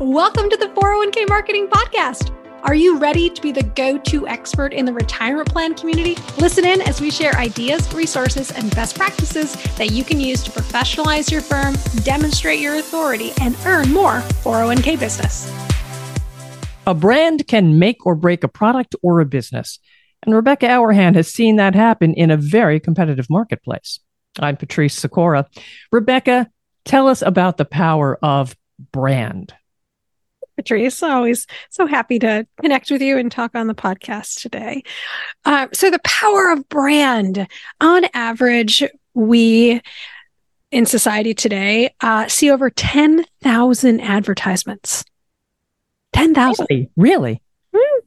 Welcome to the 401k Marketing Podcast. Are you ready to be the go-to expert in the retirement plan community? Listen in as we share ideas, resources, and best practices that you can use to professionalize your firm, demonstrate your authority, and earn more 401k business. A brand can make or break a product or a business. And Rebecca Hourihan has seen that happen in a very competitive marketplace. I'm Patrice Sikora. Rebecca, tell us about the power of brand. Patrice, always so happy to connect with you and talk on the podcast today. So the power of brand. On average, we in society today see over 10,000 advertisements. 10,000. Really?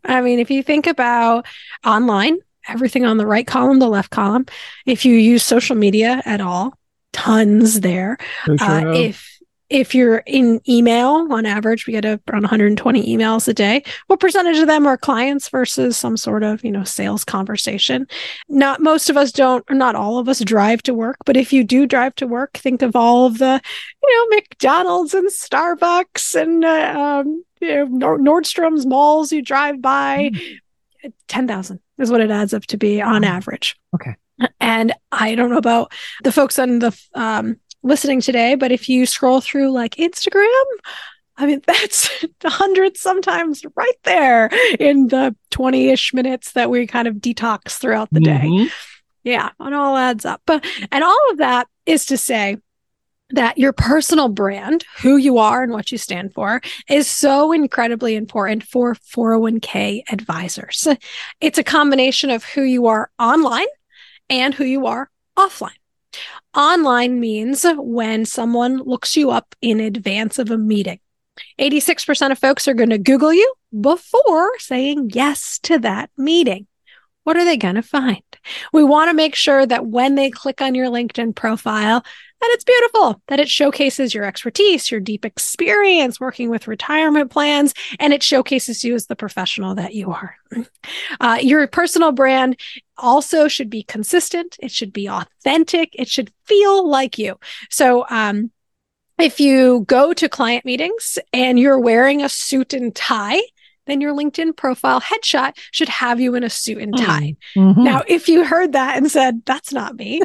I mean, if you think about online, everything on the right column, the left column, if you use social media at all, tons there. If you're in email, on average, we get around 120 emails a day. What percentage of them are clients versus some sort of, sales conversation? Not all of us drive to work, but if you do drive to work, think of all of the, McDonald's and Starbucks and Nordstrom's malls you drive by. 10,000 is what it adds up to be on average. Okay. And I don't know about the folks on the listening today, but if you scroll through like Instagram, I mean, that's 100 sometimes right there in the 20-ish minutes that we kind of detox throughout the day. Yeah, it all adds up. And all of that is to say that your personal brand, who you are and what you stand for, is so incredibly important for 401k advisors. It's a combination of who you are online and who you are offline. Online means when someone looks you up in advance of a meeting. 86% of folks are going to Google you before saying yes to that meeting. What are they going to find? We want to make sure that when they click on your LinkedIn profile, that it's beautiful, that it showcases your expertise, your deep experience working with retirement plans, and it showcases you as the professional that you are. Your personal brand also should be consistent. It should be authentic. It should feel like you. So, if you go to client meetings and you're wearing a suit and tie, then your LinkedIn profile headshot should have you in a suit and tie. Mm-hmm. Now, if you heard that and said, that's not me,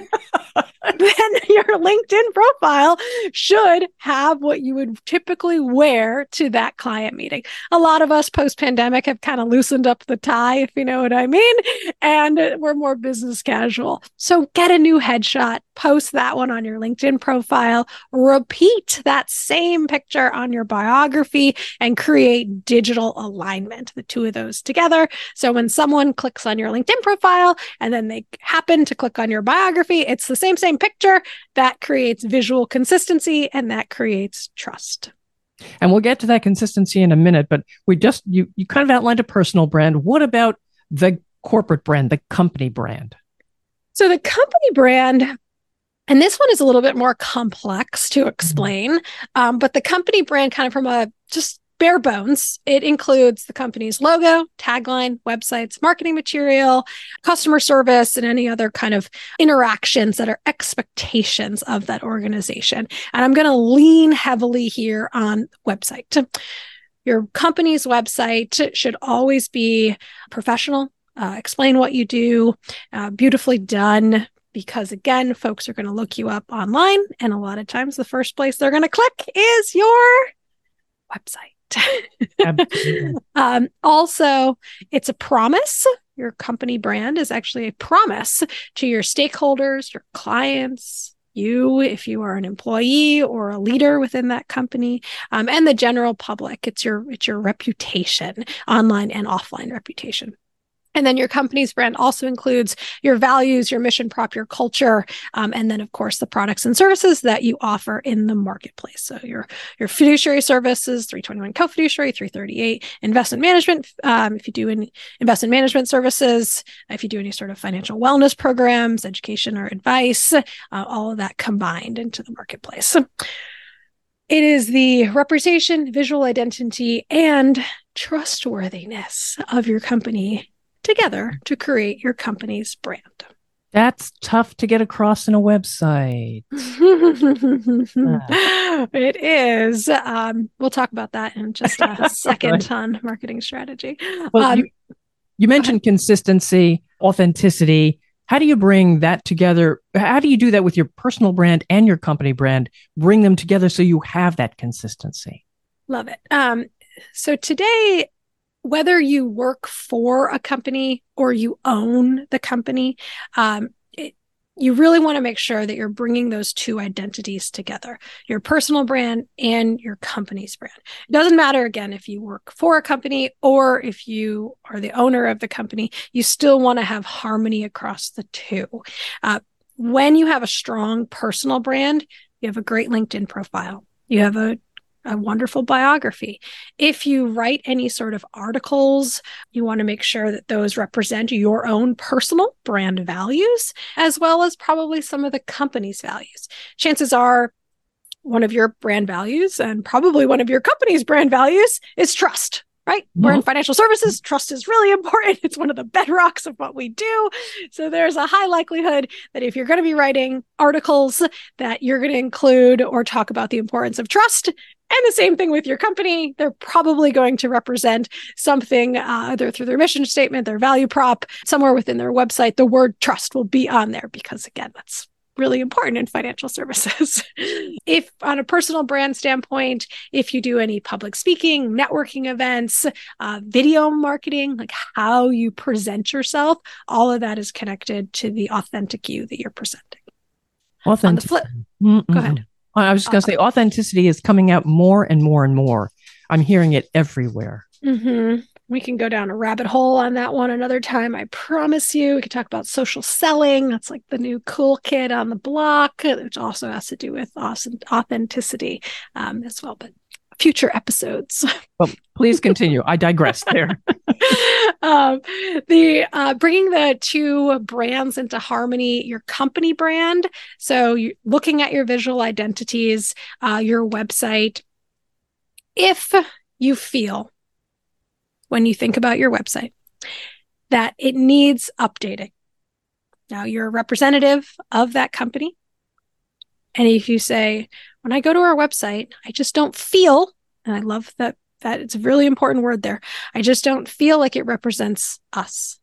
then your LinkedIn profile should have what you would typically wear to that client meeting. A lot of us post-pandemic have kind of loosened up the tie, if you know what I mean, and we're more business casual. So get a new headshot, post that one on your LinkedIn profile, repeat that same picture on your biography, and create digital alignment. The two of those together. So when someone clicks on your LinkedIn profile and then they happen to click on your biography, it's the same picture. That creates visual consistency and that creates trust. And we'll get to that consistency in a minute, but you kind of outlined a personal brand. What about the corporate brand, the company brand? So the company brand, and this one is a little bit more complex to explain, but the company brand kind of from a just bare bones, it includes the company's logo, tagline, websites, marketing material, customer service, and any other kind of interactions that are expectations of that organization. And I'm going to lean heavily here on website. Your company's website should always be professional, explain what you do, beautifully done. Because again, folks are going to look you up online. And a lot of times the first place they're going to click is your website. Also, it's a promise. Your company brand is actually a promise to your stakeholders, your clients, you, if you are an employee or a leader within that company, and the general public. It's your reputation, online and offline reputation. And then your company's brand also includes your values, your mission prop, your culture, and then, of course, the products and services that you offer in the marketplace. So your fiduciary services, 321 co-fiduciary, 338 investment management. If you do any investment management services, if you do any sort of financial wellness programs, education or advice, all of that combined into the marketplace. It is the reputation, visual identity, and trustworthiness of your company together to create your company's brand. That's tough to get across in a website. It is. We'll talk about that in just a second right. on marketing strategy. Well, you mentioned consistency, authenticity. How do you bring that together? How do you do that with your personal brand and your company brand? Bring them together so you have that consistency. Love it. So today, whether you work for a company or you own the company, you really want to make sure that you're bringing those two identities together, your personal brand and your company's brand. It doesn't matter, again, if you work for a company or if you are the owner of the company, you still want to have harmony across the two. When you have a strong personal brand, you have a great LinkedIn profile. You have a wonderful biography. If you write any sort of articles, you want to make sure that those represent your own personal brand values, as well as probably some of the company's values. Chances are one of your brand values and probably one of your company's brand values is trust, right? Mm-hmm. We're in financial services. Trust is really important. It's one of the bedrocks of what we do. So there's a high likelihood that if you're going to be writing articles, that you're going to include or talk about the importance of trust. And the same thing with your company. They're probably going to represent something either through their mission statement, their value prop, somewhere within their website. The word trust will be on there because, again, that's really important in financial services. If on a personal brand standpoint, if you do any public speaking, networking events, video marketing, like how you present yourself, all of that is connected to the authentic you that you're presenting. Authentic. On the flip, go ahead. I was just going to say authenticity is coming out more and more and more. I'm hearing it everywhere. Mm-hmm. We can go down a rabbit hole on that one another time. I promise you. We could talk about social selling. That's like the new cool kid on the block, which also has to do with authenticity as well. But future episodes. Well, please continue. I digressed there. Bringing the two brands into harmony, your company brand. So you're looking at your visual identities, your website. If you feel when you think about your website that it needs updating. Now you're a representative of that company. And if you say, when I go to our website, I just don't feel, and I love that it's a really important word there. I just don't feel like it represents us.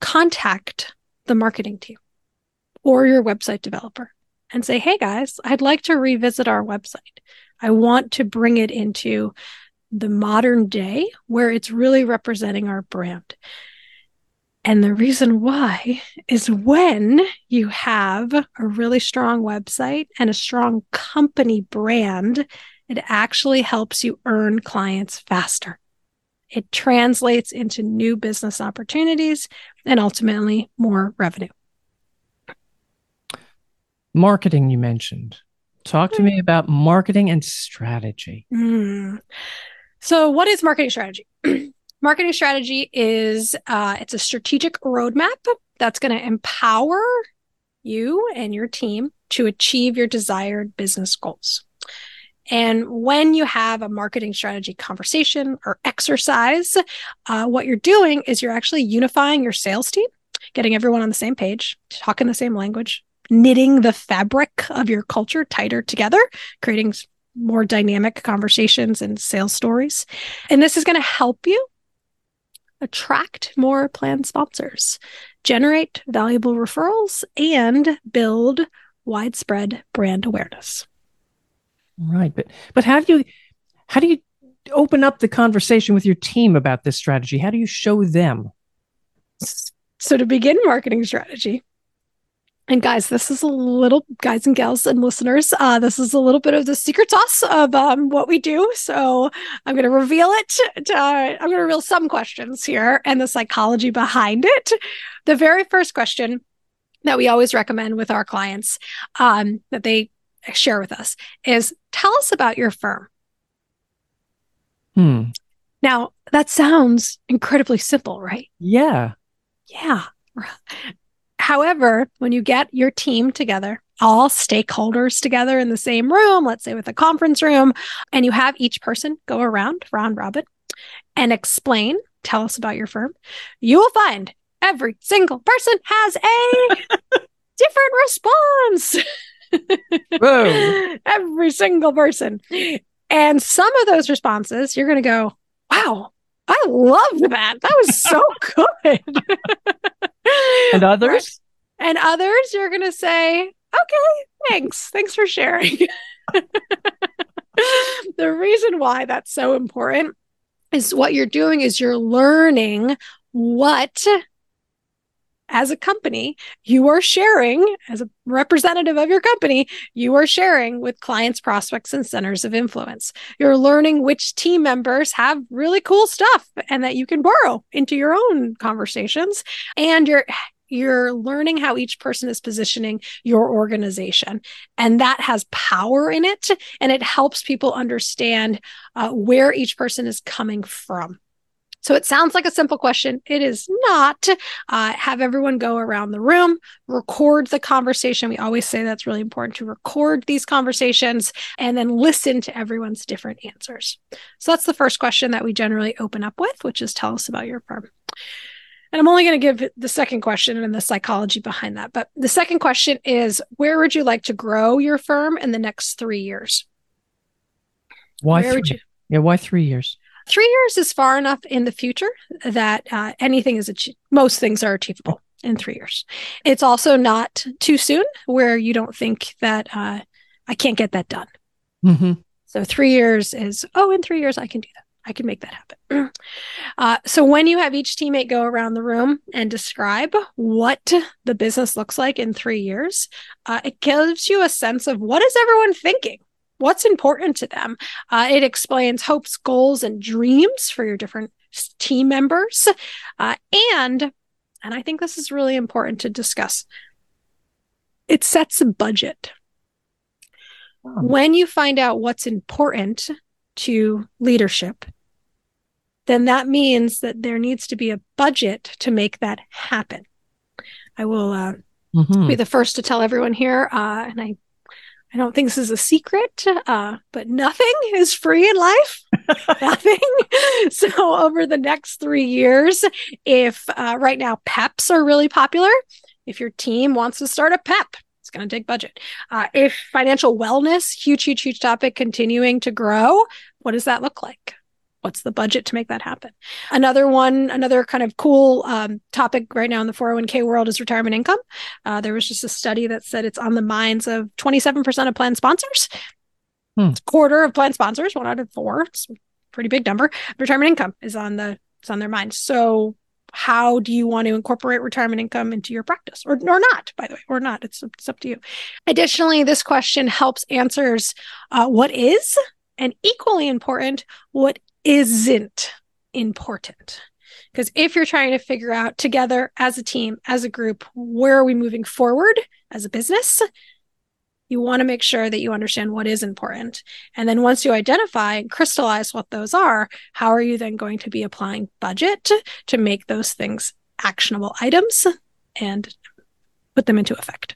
Contact the marketing team or your website developer and say, hey guys, I'd like to revisit our website. I want to bring it into the modern day where it's really representing our brand. And the reason why is when you have a really strong website and a strong company brand, it actually helps you earn clients faster. It translates into new business opportunities and ultimately more revenue. Marketing, you mentioned. Talk to me about marketing and strategy. So what is marketing strategy? Marketing strategy is it's a strategic roadmap that's going to empower you and your team to achieve your desired business goals. And when you have a marketing strategy conversation or exercise, what you're doing is you're actually unifying your sales team, getting everyone on the same page, talking the same language, knitting the fabric of your culture tighter together, creating more dynamic conversations and sales stories. And this is going to help you attract more planned sponsors, generate valuable referrals, and build widespread brand awareness. Right. But how do you open up the conversation with your team about this strategy? How do you show them? So to begin marketing strategy, and guys, guys and gals and listeners, this is a little bit of the secret sauce of what we do. So I'm going to reveal it. I'm going to reveal some questions here and the psychology behind it. The very first question that we always recommend with our clients that they share with us is, tell us about your firm. Now, that sounds incredibly simple, right? Yeah. However, when you get your team together, all stakeholders together in the same room, let's say with a conference room, and you have each person go around, round robin, and explain, tell us about your firm, you will find every single person has a different response. Whoa. Every single person. And some of those responses, you're going to go, wow, I love that. That was so good. And others? And others, you're going to say, okay, thanks. Thanks for sharing. The reason why that's so important is what you're doing is you're learning what, as a company, you are sharing, as a representative of your company, you are sharing with clients, prospects, and centers of influence. You're learning which team members have really cool stuff and that you can borrow into your own conversations. And you're learning how each person is positioning your organization. And that has power in it. And it helps people understand where each person is coming from. So it sounds like a simple question. It is not. Have everyone go around the room, record the conversation. We always say that's really important to record these conversations and then listen to everyone's different answers. So that's the first question that we generally open up with, which is tell us about your firm. And I'm only going to give the second question and the psychology behind that. But the second question is, where would you like to grow your firm in the next 3 years? Why 3 years? 3 years is far enough in the future that anything is most things are achievable in 3 years. It's also not too soon where you don't think that I can't get that done. Mm-hmm. So 3 years is, in 3 years, I can do that. I can make that happen. So when you have each teammate go around the room and describe what the business looks like in 3 years, it gives you a sense of what is everyone thinking? What's important to them. It explains hopes, goals, and dreams for your different team members. And I think this is really important to discuss. It sets a budget. Wow. When you find out what's important to leadership, then that means that there needs to be a budget to make that happen. I will be the first to tell everyone here, and I don't think this is a secret, but nothing is free in life. Nothing. So over the next 3 years, if right now PEPs are really popular, if your team wants to start a PEP, it's going to take budget. If financial wellness, huge, huge, huge topic, continuing to grow, what does that look like? What's the budget to make that happen? Another kind of cool topic right now in the 401(k) world is retirement income. There was just a study that said it's on the minds of 27% of plan sponsors. It's a quarter of plan sponsors, 1 out of 4. It's a pretty big number. Retirement income is on their minds. So how do you want to incorporate retirement income into your practice? Or not, by the way, or not. It's up to you. Additionally, this question helps answers what is, and equally important, what isn't important. Because if you're trying to figure out together as a team, as a group, where are we moving forward as a business, you want to make sure that you understand what is important. And then once you identify and crystallize what those are, how are you then going to be applying budget to make those things actionable items and put them into effect?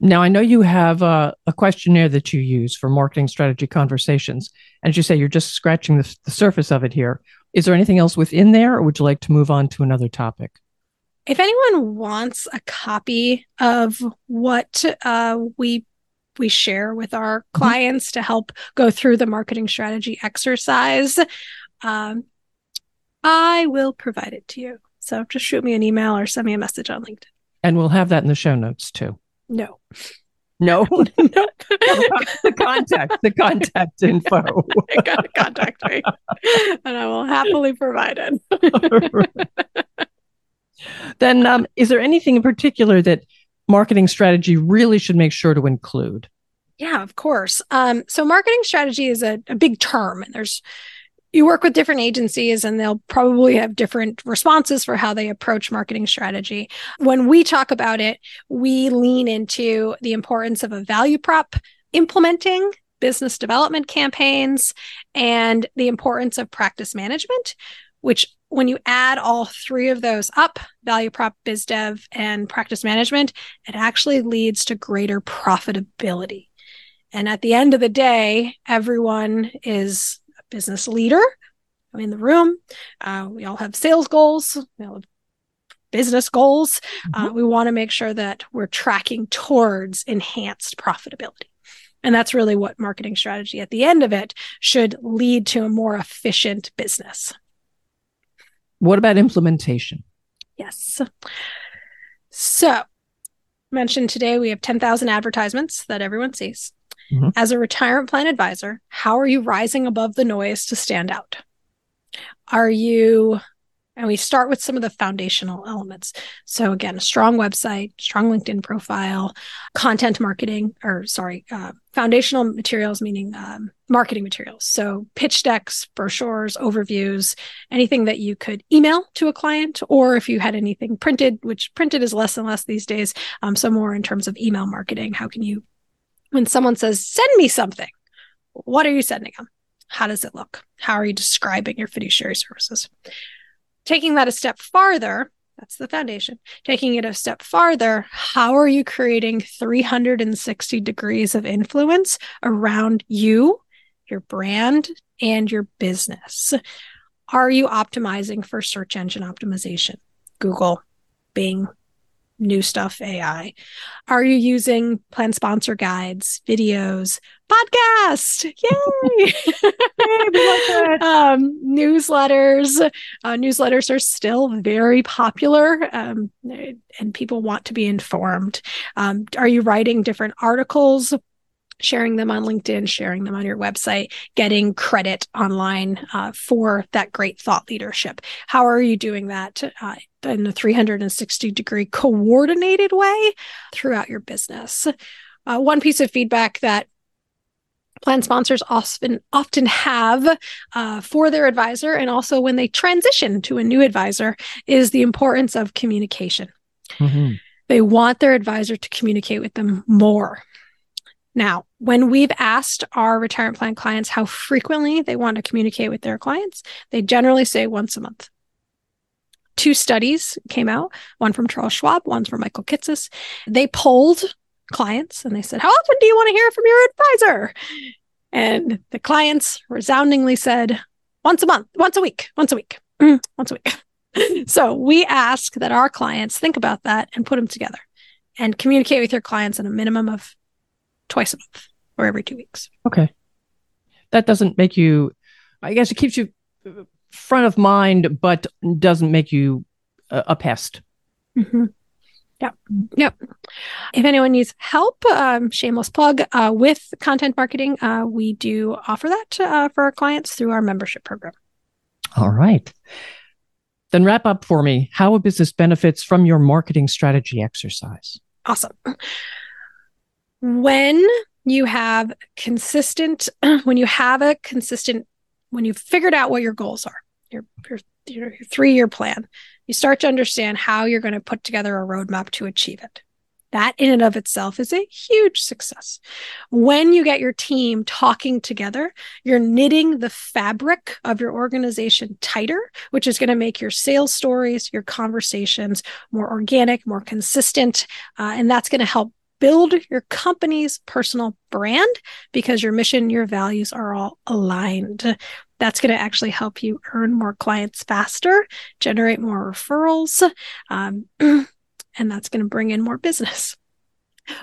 Now, I know you have a questionnaire that you use for marketing strategy conversations. And as you say, you're just scratching the surface of it here. Is there anything else within there, or would you like to move on to another topic? If anyone wants a copy of what we share with our clients to help go through the marketing strategy exercise, I will provide it to you. So just shoot me an email or send me a message on LinkedIn. And we'll have that in the show notes too. No. The contact info. Contact me, and I will happily provide it. Then, is there anything in particular that marketing strategy really should make sure to include? Yeah, of course. So marketing strategy is a big term, and you work with different agencies and they'll probably have different responses for how they approach marketing strategy. When we talk about it, we lean into the importance of a value prop, implementing business development campaigns, and the importance of practice management, which when you add all three of those up, value prop, biz dev, and practice management, it actually leads to greater profitability. And at the end of the day, everyone is business leader. I'm in the room. We all have sales goals. We all have business goals, we want to make sure that we're tracking towards enhanced profitability. And that's really what marketing strategy at the end of it should lead to a more efficient business. What about implementation? Yes. So, mentioned today, we have 10,000 advertisements that everyone sees. Mm-hmm. As a retirement plan advisor, how are you rising above the noise to stand out? And we start with some of the foundational elements. So again, a strong website, strong LinkedIn profile, content marketing, foundational materials, meaning marketing materials. So pitch decks, brochures, overviews, anything that you could email to a client, or if you had anything printed, which printed is less and less these days, so more in terms of email marketing. How can you, when someone says, send me something, what are you sending them? How does it look? How are you describing your fiduciary services? Taking that a step farther, that's the foundation. Taking it a step farther, how are you creating 360 degrees of influence around you, your brand, and your business? Are you optimizing for search engine optimization? Google, Bing, new stuff, AI. Are you using plan sponsor guides, videos, podcast? Yay! Yay, we love that. Newsletters. Newsletters are still very popular, and people want to be informed. Are you writing different articles, sharing them on LinkedIn, sharing them on your website, getting credit online for that great thought leadership? How are you doing that in a 360-degree coordinated way throughout your business? One piece of feedback that plan sponsors often have for their advisor, and also when they transition to a new advisor, is the importance of communication. Mm-hmm. They want their advisor to communicate with them more. Now, when we've asked our retirement plan clients how frequently they want to communicate with their clients, they generally say once a month. Two studies came out, one from Charles Schwab, one from Michael Kitces. They polled clients and they said, how often do you want to hear from your advisor? And the clients resoundingly said, once a month, once a week, once a week. So we ask that our clients think about that and put them together and communicate with your clients in a minimum of twice a month or every 2 weeks. Okay. That doesn't make you, I guess it keeps you front of mind, but doesn't make you a pest. Mm-hmm. Yep. If anyone needs help, shameless plug, with content marketing, we do offer that for our clients through our membership program. All right. Then wrap up for me how a business benefits from your marketing strategy exercise. Awesome. When you've figured out what your goals are, your 3-year plan, you start to understand how you're going to put together a roadmap to achieve it. That in and of itself is a huge success. When you get your team talking together, you're knitting the fabric of your organization tighter, which is going to make your sales stories, your conversations more organic, more consistent, and that's going to help build your company's personal brand because your mission, your values are all aligned. That's going to actually help you earn more clients faster, generate more referrals, and that's going to bring in more business.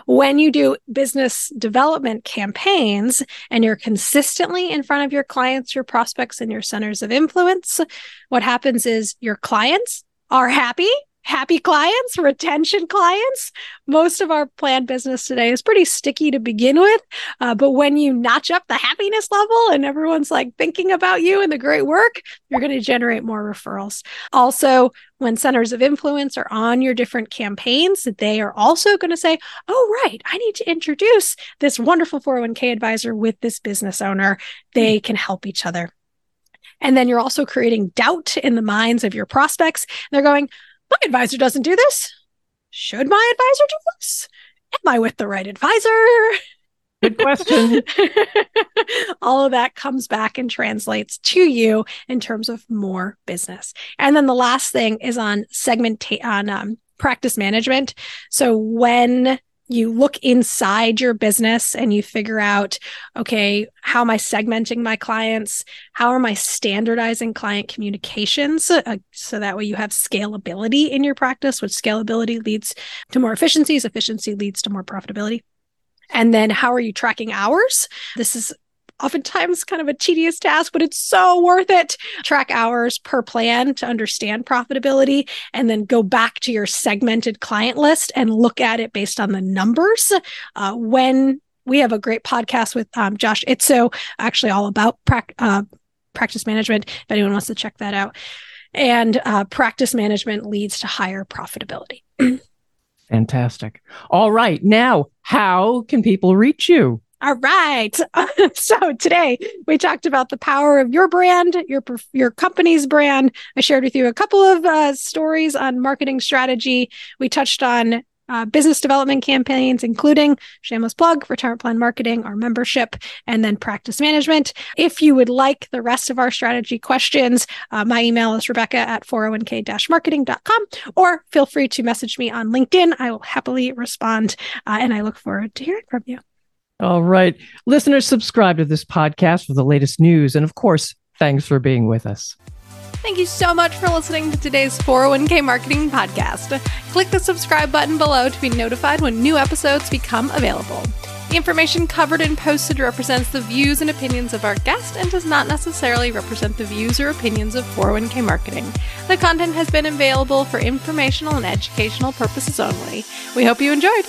When you do business development campaigns and you're consistently in front of your clients, your prospects, and your centers of influence, what happens is your clients are happy. Happy clients, retention clients. Most of our planned business today is pretty sticky to begin with. But when you notch up the happiness level and everyone's like thinking about you and the great work, you're going to generate more referrals. Also, when centers of influence are on your different campaigns, they are also going to say, oh, right, I need to introduce this wonderful 401k advisor with this business owner. They can help each other. And then you're also creating doubt in the minds of your prospects. They're going, my advisor doesn't do this. Should my advisor do this? Am I with the right advisor? Good question. All of that comes back and translates to you in terms of more business. And then the last thing is on practice management. So when you look inside your business and you figure out, okay, how am I segmenting my clients? How am I standardizing client communications? So that way you have scalability in your practice, which scalability leads to more efficiencies. Efficiency leads to more profitability. And then how are you tracking hours? This is oftentimes kind of a tedious task, but it's so worth it. Track hours per plan to understand profitability, and then go back to your segmented client list and look at it based on the numbers. When we have a great podcast with Josh Itzoe, actually all about practice management, if anyone wants to check that out. And practice management leads to higher profitability. Fantastic. All right. Now, how can people reach you? All right. So today we talked about the power of your brand, your company's brand. I shared with you a couple of stories on marketing strategy. We touched on business development campaigns, including shameless plug, retirement plan marketing, our membership, and then practice management. If you would like the rest of our strategy questions, my email is rebecca@401k-marketing.com, or feel free to message me on LinkedIn. I will happily respond, and I look forward to hearing from you. All right. Listeners, subscribe to this podcast for the latest news. And of course, thanks for being with us. Thank you so much for listening to today's 401k Marketing Podcast. Click the subscribe button below to be notified when new episodes become available. The information covered and posted represents the views and opinions of our guest and does not necessarily represent the views or opinions of 401k Marketing. The content has been available for informational and educational purposes only. We hope you enjoyed.